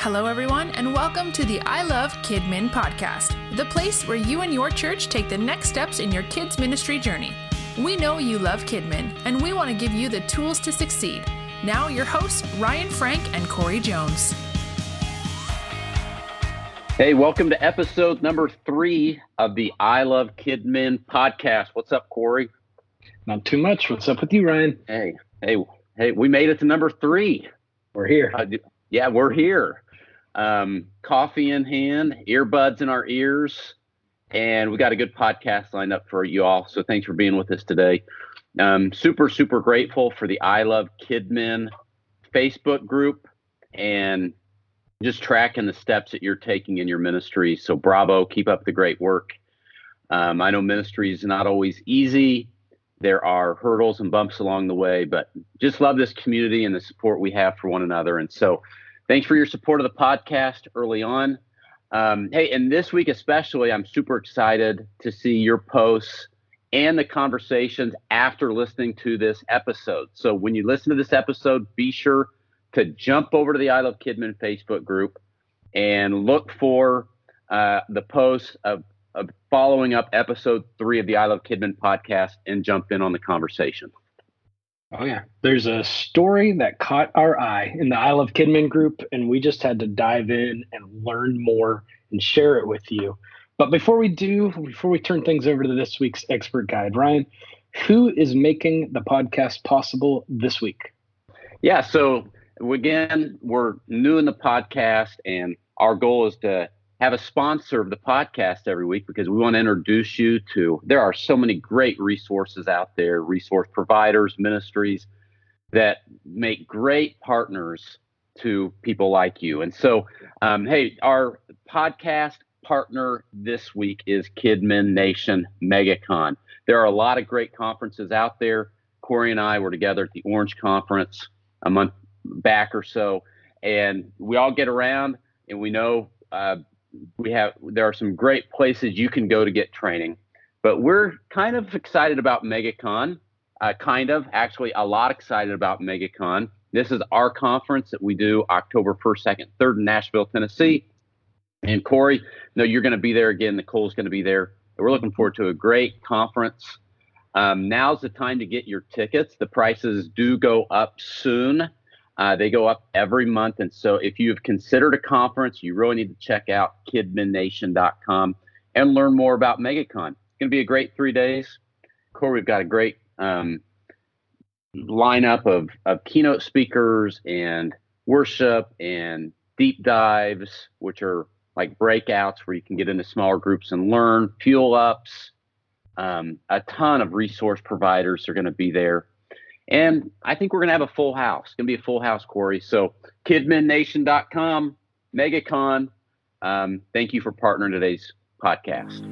Hello, everyone, and welcome to the I Love Kidmin podcast, the place where you and your church take the next steps in your kids' ministry journey. We know you love Kidmin, and we want to give you the tools to succeed. Now, your hosts, Ryan Frank and Corey Jones. Hey, welcome to episode number 3 of the I Love Kidmin podcast. What's up, Corey? Not too much. What's up with you, Ryan? Hey, we made it to number 3. We're here. Yeah, we're here. Coffee in hand, earbuds in our ears, and we got a good podcast lined up for you all. So thanks for being with us today. Super, super grateful for the I Love Kidmin Facebook group and just tracking the steps that you're taking in your ministry. So bravo, keep up the great work. I know ministry is not always easy. There are hurdles and bumps along the way, but just love this community and the support we have for one another. And so thanks for your support of the podcast early on. Hey, and this week especially, I'm super excited to see your posts and the conversations after listening to this episode. So when you listen to this episode, be sure to jump over to the I Love Kidmin Facebook group and look for the posts of following up episode 3 of the I Love Kidmin podcast and jump in on the conversation. Oh, yeah. There's a story that caught our eye in the I Love Kidmin group, and we just had to dive in and learn more and share it with you. But before we turn things over to this week's expert guide, Ryan, who is making the podcast possible this week? Yeah, so again, we're new in the podcast, and our goal is to have a sponsor of the podcast every week because we want to introduce you to, there are so many great resources out there, resource providers, ministries that make great partners to people like you. And so, hey, our podcast partner this week is Kidmin Nation Megacon. There are a lot of great conferences out there. Corey and I were together at the Orange Conference a month back or so, and we all get around and we know, there are some great places you can go to get training, but we're kind of excited about MegaCon, actually a lot excited about MegaCon. This is our conference that we do October 1st, 2nd, 3rd in Nashville, Tennessee. And Corey, no, you're going to be there again. Nicole's going to be there. We're looking forward to a great conference. Now's the time to get your tickets. The prices do go up soon. They go up every month, and so if you've considered a conference, you really need to check out KidminNation.com and learn more about MegaCon. It's going to be a great 3 days. Corey, we've got a great lineup of keynote speakers and worship and deep dives, which are like breakouts where you can get into smaller groups and learn, fuel ups. A ton of resource providers are going to be there. And I think we're going to have a full house. It's going to be a full house, Corey. So KidminNation.com, MegaCon. Thank you for partnering today's podcast.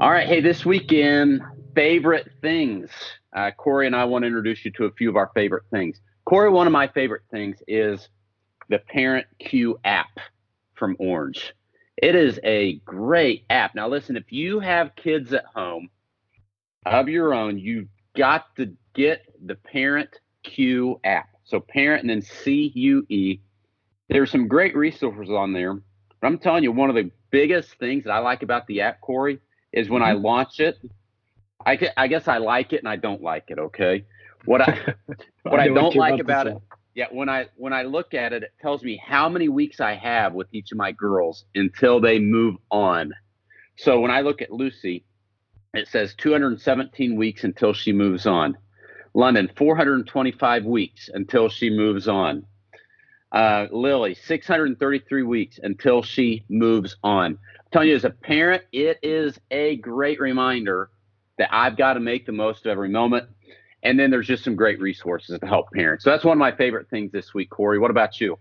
All right. Hey, this weekend, favorite things. Corey and I want to introduce you to a few of our favorite things. Corey, one of my favorite things is the ParentQ app from Orange. It is a great app. Now listen, if you have kids at home of your own, you've got to get the ParentQ app. So Parent and then CUE. There's some great resources on there. But I'm telling you, one of the biggest things that I like about the app, Corey, is when I launch it, I guess I like it and I don't like it, okay? What I don't like about it. Yeah, when I look at it, it tells me how many weeks I have with each of my girls until they move on. So when I look at Lucy, it says 217 weeks until she moves on. London, 425 weeks until she moves on. Lily, 633 weeks until she moves on. I'm telling you, as a parent, it is a great reminder that I've got to make the most of every moment. And then there's just some great resources to help parents. So that's one of my favorite things this week, Corey. What about you?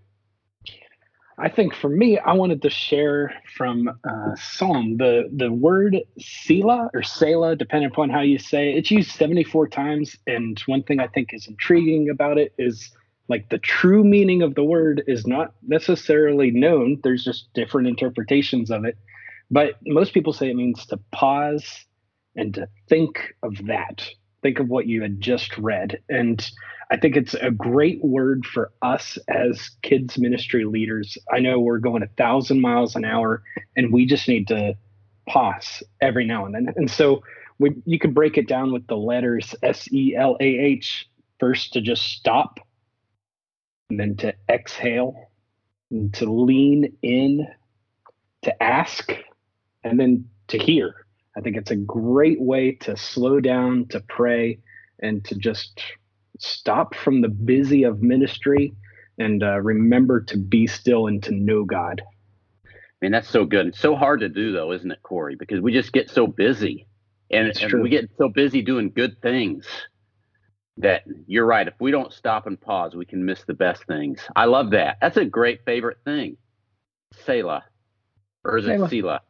I think for me, I wanted to share from Psalm, the word Selah or Selah, depending upon how you say it. It's used 74 times. And one thing I think is intriguing about it is like the true meaning of the word is not necessarily known. There's just different interpretations of it. But most people say it means to pause and to think of that. Think of what you had just read. And I think it's a great word for us as kids ministry leaders. I know we're going 1,000 miles an hour, and we just need to pause every now and then. And so you can break it down with the letters SELAH, first to just stop, and then to exhale, and to lean in, to ask, and then to hear. I think it's a great way to slow down, to pray, and to just stop from the busy of ministry and remember to be still and to know God. Man, that's so good. It's so hard to do, though, isn't it, Corey? Because we just get so busy, and we get so busy doing good things that you're right. If we don't stop and pause, we can miss the best things. I love that. That's a great favorite thing. Selah. Or is it Selah?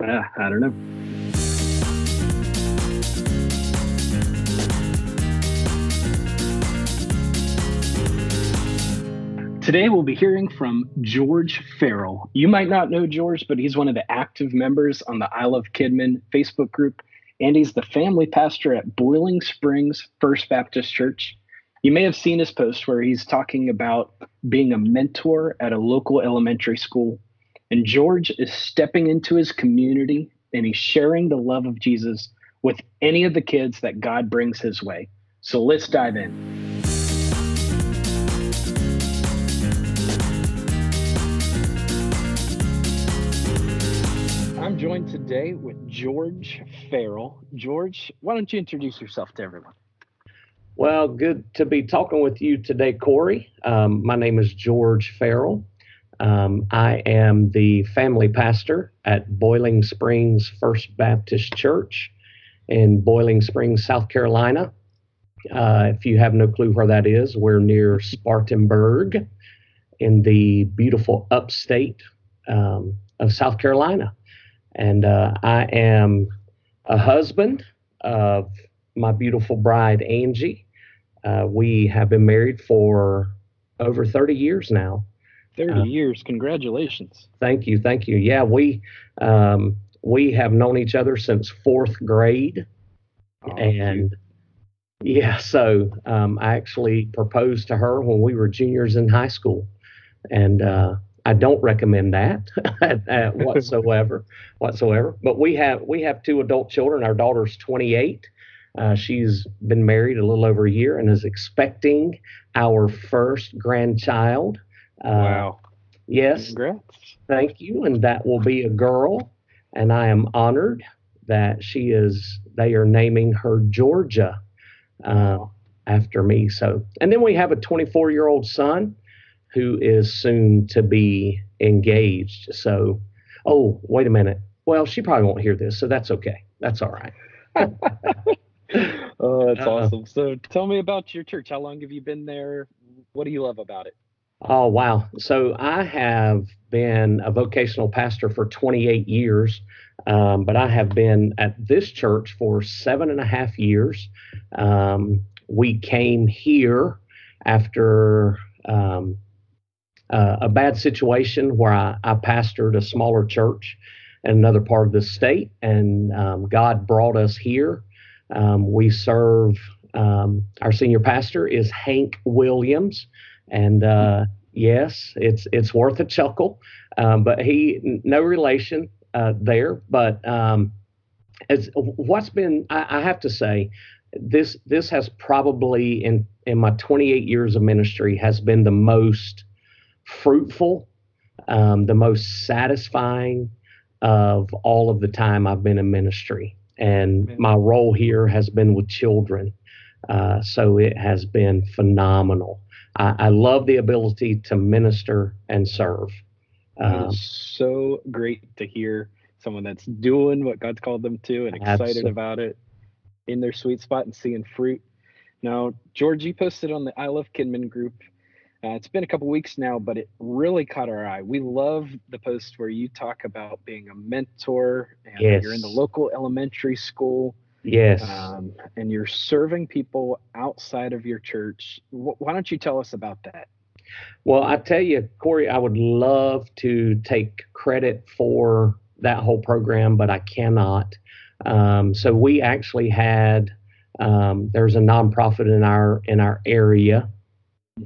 I don't know. Today we'll be hearing from George Farrell. You might not know George, but he's one of the active members on the I Love Kidmin Facebook group, and he's the family pastor at Boiling Springs First Baptist Church. You may have seen his post where he's talking about being a mentor at a local elementary school, and George is stepping into his community, and he's sharing the love of Jesus with any of the kids that God brings his way. So let's dive in. I'm joined today with George Farrell. George, why don't you introduce yourself to everyone? Well, good to be talking with you today, Corey. My name is George Farrell. I am the family pastor at Boiling Springs First Baptist Church in Boiling Springs, South Carolina. If you have no clue where that is, we're near Spartanburg in the beautiful upstate of South Carolina. And I am a husband of my beautiful bride, Angie. We have been married for over 30 years now. 30 years. Congratulations. Thank you. Thank you. Yeah, we have known each other since 4th grade. Oh, and cute. Yeah, so I actually proposed to her when we were juniors in high school. And I don't recommend that whatsoever. But we have two adult children. Our daughter's 28. She's been married a little over a year and is expecting our first grandchild. Wow. Yes. Congrats. Thank you. And that will be a girl. And I am honored that they are naming her Georgia after me. So, and then we have a 24-year-old son who is soon to be engaged. So, oh, wait a minute. Well, she probably won't hear this, so that's okay. That's all right. Oh, that's awesome. So tell me about your church. How long have you been there? What do you love about it? Oh, wow. So I have been a vocational pastor for 28 years, but I have been at this church for 7.5 years. We came here after a bad situation where I pastored a smaller church in another part of the state, and God brought us here. We serve, our senior pastor is Hank Williams, and yes, it's worth a chuckle, but no relation there. But I have to say, this has probably in my 28 years of ministry has been the most fruitful, the most satisfying of all of the time I've been in ministry. And my role here has been with children. So it has been phenomenal. I love the ability to minister and serve. It's so great to hear someone that's doing what God's called them to and excited about it, in their sweet spot and seeing fruit. Now, George, you posted on the I Love Kidmin group. It's been a couple weeks now, but it really caught our eye. We love the post where you talk about being a mentor, and you're in the local elementary school. Yes. And you're serving people outside of your church. Why don't you tell us about that? Well, I tell you, Corey, I would love to take credit for that whole program, but I cannot. So we actually had, there's a nonprofit in our area,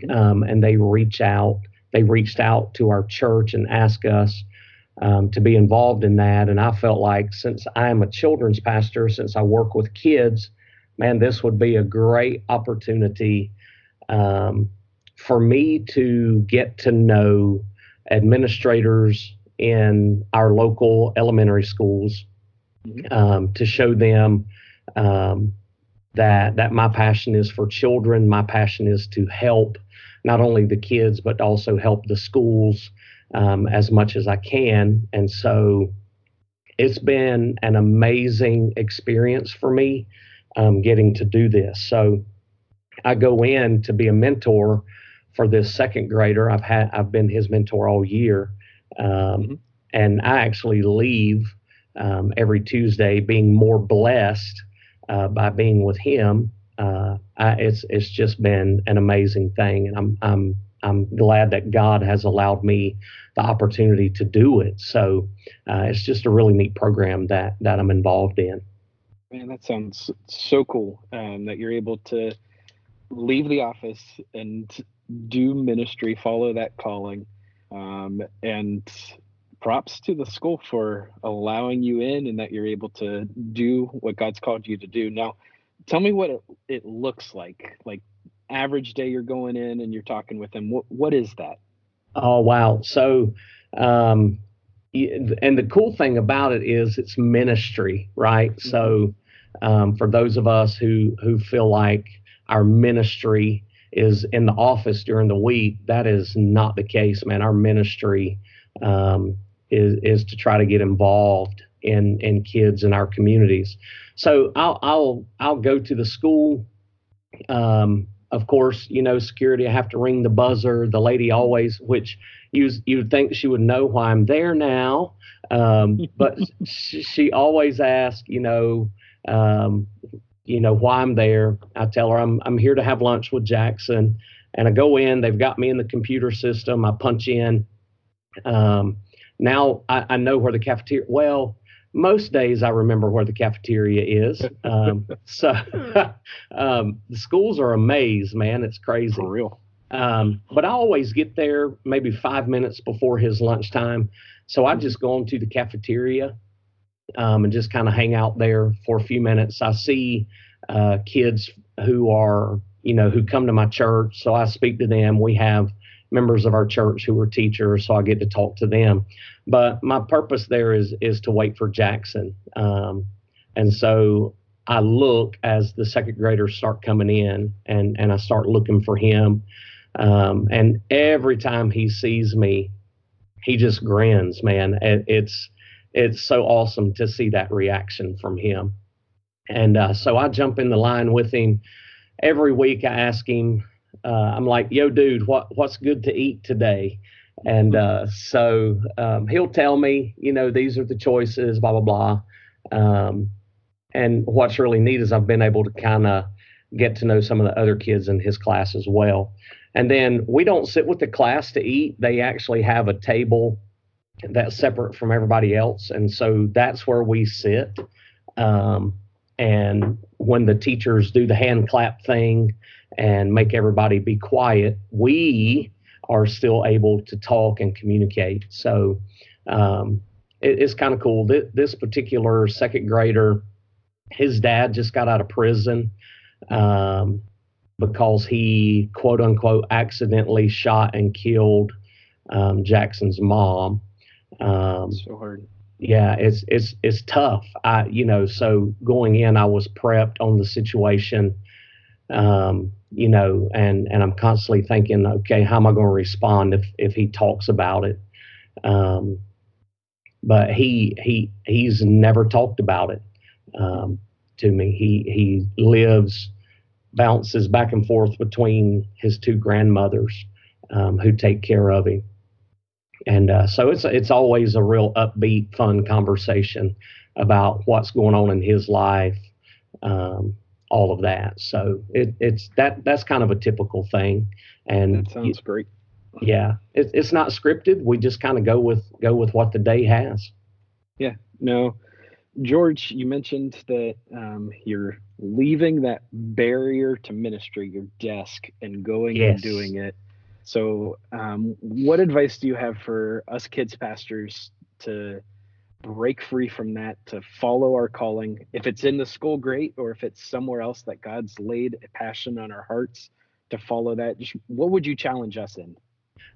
and they reached out to our church and asked us to be involved in that. And I felt like, since I'm a children's pastor, since I work with kids, man, this would be a great opportunity for me to get to know administrators in our local elementary schools, to show them that my passion is for children. My passion is to help not only the kids, but also help the schools as much as I can. And so it's been an amazing experience for me getting to do this. So I go in to be a mentor for this second grader. I've been his mentor all year. And I actually leave every Tuesday being more blessed by being with him. It's just been an amazing thing, and I'm glad that God has allowed me the opportunity to do it. So it's just a really neat program that I'm involved in. Man, that sounds so cool that you're able to leave the office and do ministry, follow that calling. And props to the school for allowing you in, and that you're able to do what God's called you to do. Now, tell me what it looks like. Like, average day you're going in and you're talking with them. What is that? Oh, wow. So, and the cool thing about it is it's ministry, right? Mm-hmm. So, for those of us who feel like our ministry is in the office during the week, that is not the case, man. Our ministry is to try to get involved in kids in our communities. So I'll go to the school. Of course, you know, security, I have to ring the buzzer. The lady always, which you'd think she would know why I'm there now, but she always asks, why I'm there. I tell her I'm here to have lunch with Jackson, and I go in. They've got me in the computer system. I punch in. Now I know where the cafeteria. Well, most days I remember where the cafeteria is. So the schools are a maze, man. It's crazy. For real. But I always get there maybe 5 minutes before his lunchtime. So I just go into the cafeteria and just kind of hang out there for a few minutes. I see kids who come to my church. So I speak to them. We have members of our church who are teachers, so I get to talk to them. But my purpose there is to wait for Jackson. And so I look as the second graders start coming in, and I start looking for him. And every time he sees me, he just grins, man. It's so awesome to see that reaction from him. And so I jump in the line with him. Every week I ask him, I'm like, yo, dude, what's good to eat today? And so he'll tell me, these are the choices, blah, blah, blah. And what's really neat is I've been able to kind of get to know some of the other kids in his class as well. And then we don't sit with the class to eat. They actually have a table that's separate from everybody else. And so that's where we sit. And when the teachers do the hand clap thing and make everybody be quiet, we are still able to talk and communicate. So it's kind of cool. This particular second grader, his dad just got out of prison because he, quote unquote, accidentally shot and killed Jackson's mom. So hard. Yeah, it's tough. So going in, I was prepped on the situation, and I'm constantly thinking, okay, how am I going to respond if he talks about it? But he's never talked about it to me. He bounces back and forth between his two grandmothers who take care of him. And so it's always a real upbeat, fun conversation about what's going on in his life, all of that. So that's kind of a typical thing. And that sounds great. Yeah, it's not scripted. We just kind of go with what the day has. Yeah, no, George, you mentioned that you're leaving that barrier to ministry, your desk, and going and doing it. So what advice do you have for us kids pastors to break free from that, to follow our calling? If it's in the school, great, or if it's somewhere else that God's laid a passion on our hearts to follow that, just what would you challenge us in?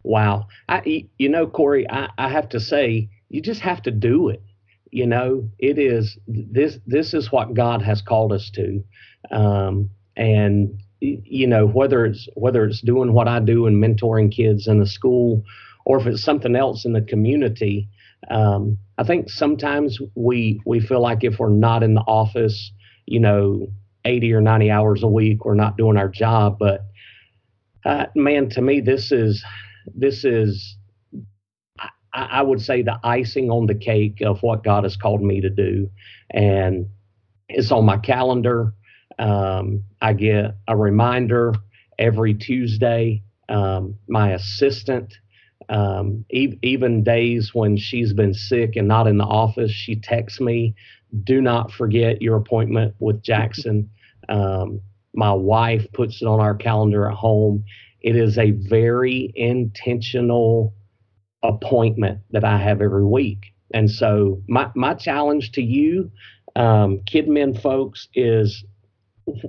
Wow. You know, Corey, I have to say, you just have to do it. You know, it is, this is what God has called us to. And you know, whether it's doing what I do and mentoring kids in the school, or if it's something else in the community, I think sometimes we feel like if we're not in the office, you know, 80 or 90 hours a week, we're not doing our job. But man, to me, this is I would say the icing on the cake of what God has called me to do, and it's on my calendar. I get a reminder every Tuesday. My assistant, even days when she's been sick and not in the office, she texts me, "Do not forget your appointment with Jackson." My wife puts it on our calendar at home. It is a very intentional appointment that I have every week. And so my challenge to you, Kidmin folks, is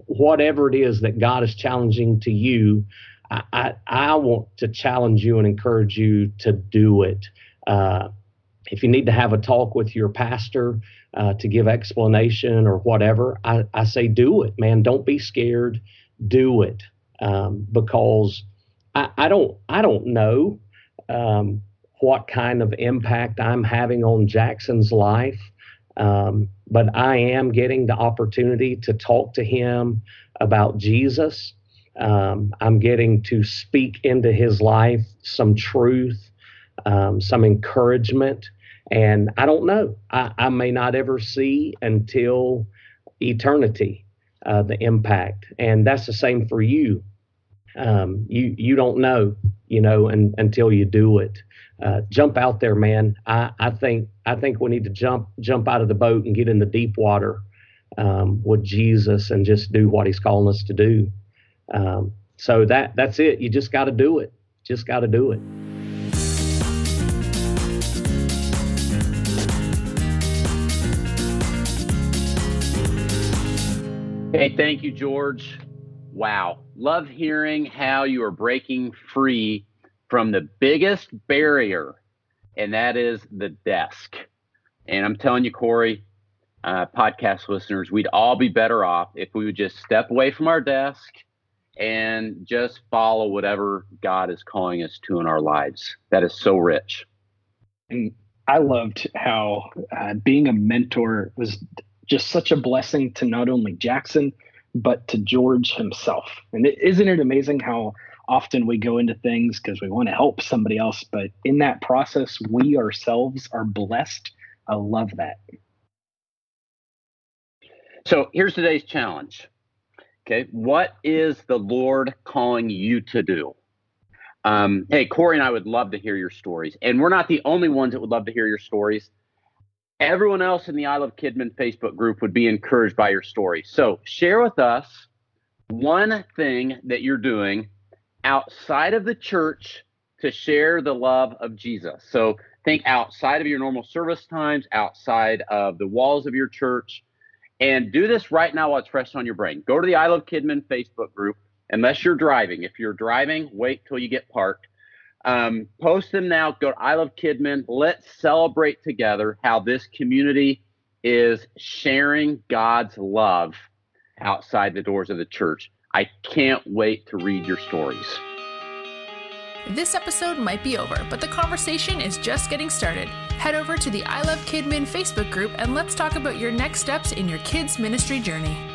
whatever it is that God is challenging to you, I want to challenge you and encourage you to do it. If you need to have a talk with your pastor to give explanation or whatever, I say do it, man. Don't be scared. Do it, because I don't know what kind of impact I'm having on Jackson's life. But I am getting the opportunity to talk to him about Jesus. I'm getting to speak into his life some truth, some encouragement. And I don't know, I may not ever see until eternity the impact. And that's the same for you. You don't know, you know, until you do it. Jump out there, man. I think we need to jump out of the boat and get in the deep water with Jesus and just do what he's calling us to do. So that's it. You just got to do it. Just got to do it. Hey, thank you, George. Wow. Love hearing how you are breaking free from the biggest barrier, and that is the desk. And I'm telling you, Corey, podcast listeners, we'd all be better off if we would just step away from our desk and just follow whatever God is calling us to in our lives. That is so rich. And I loved how being a mentor was just such a blessing to not only Jackson, but to George himself. And isn't it amazing how often we go into things because we want to help somebody else, but in that process, we ourselves are blessed. I love that. So here's today's challenge. Okay. What is the Lord calling you to do? Hey, Corey and I would love to hear your stories, and we're not the only ones that would love to hear your stories. Everyone else in the I Love Kidmin Facebook group would be encouraged by your story. So share with us one thing that you're doing outside of the church to share the love of Jesus. So think outside of your normal service times, outside of the walls of your church, and do this right now while it's fresh on your brain. Go to the I Love Kidmin Facebook group, unless you're driving. If you're driving, wait till you get parked. Post them now. Go to I Love Kidmin. Let's celebrate together how this community is sharing God's love outside the doors of the church. I can't wait to read your stories. This episode might be over, but the conversation is just getting started. Head over to the I Love Kidmin Facebook group and let's talk about your next steps in your kids' ministry journey.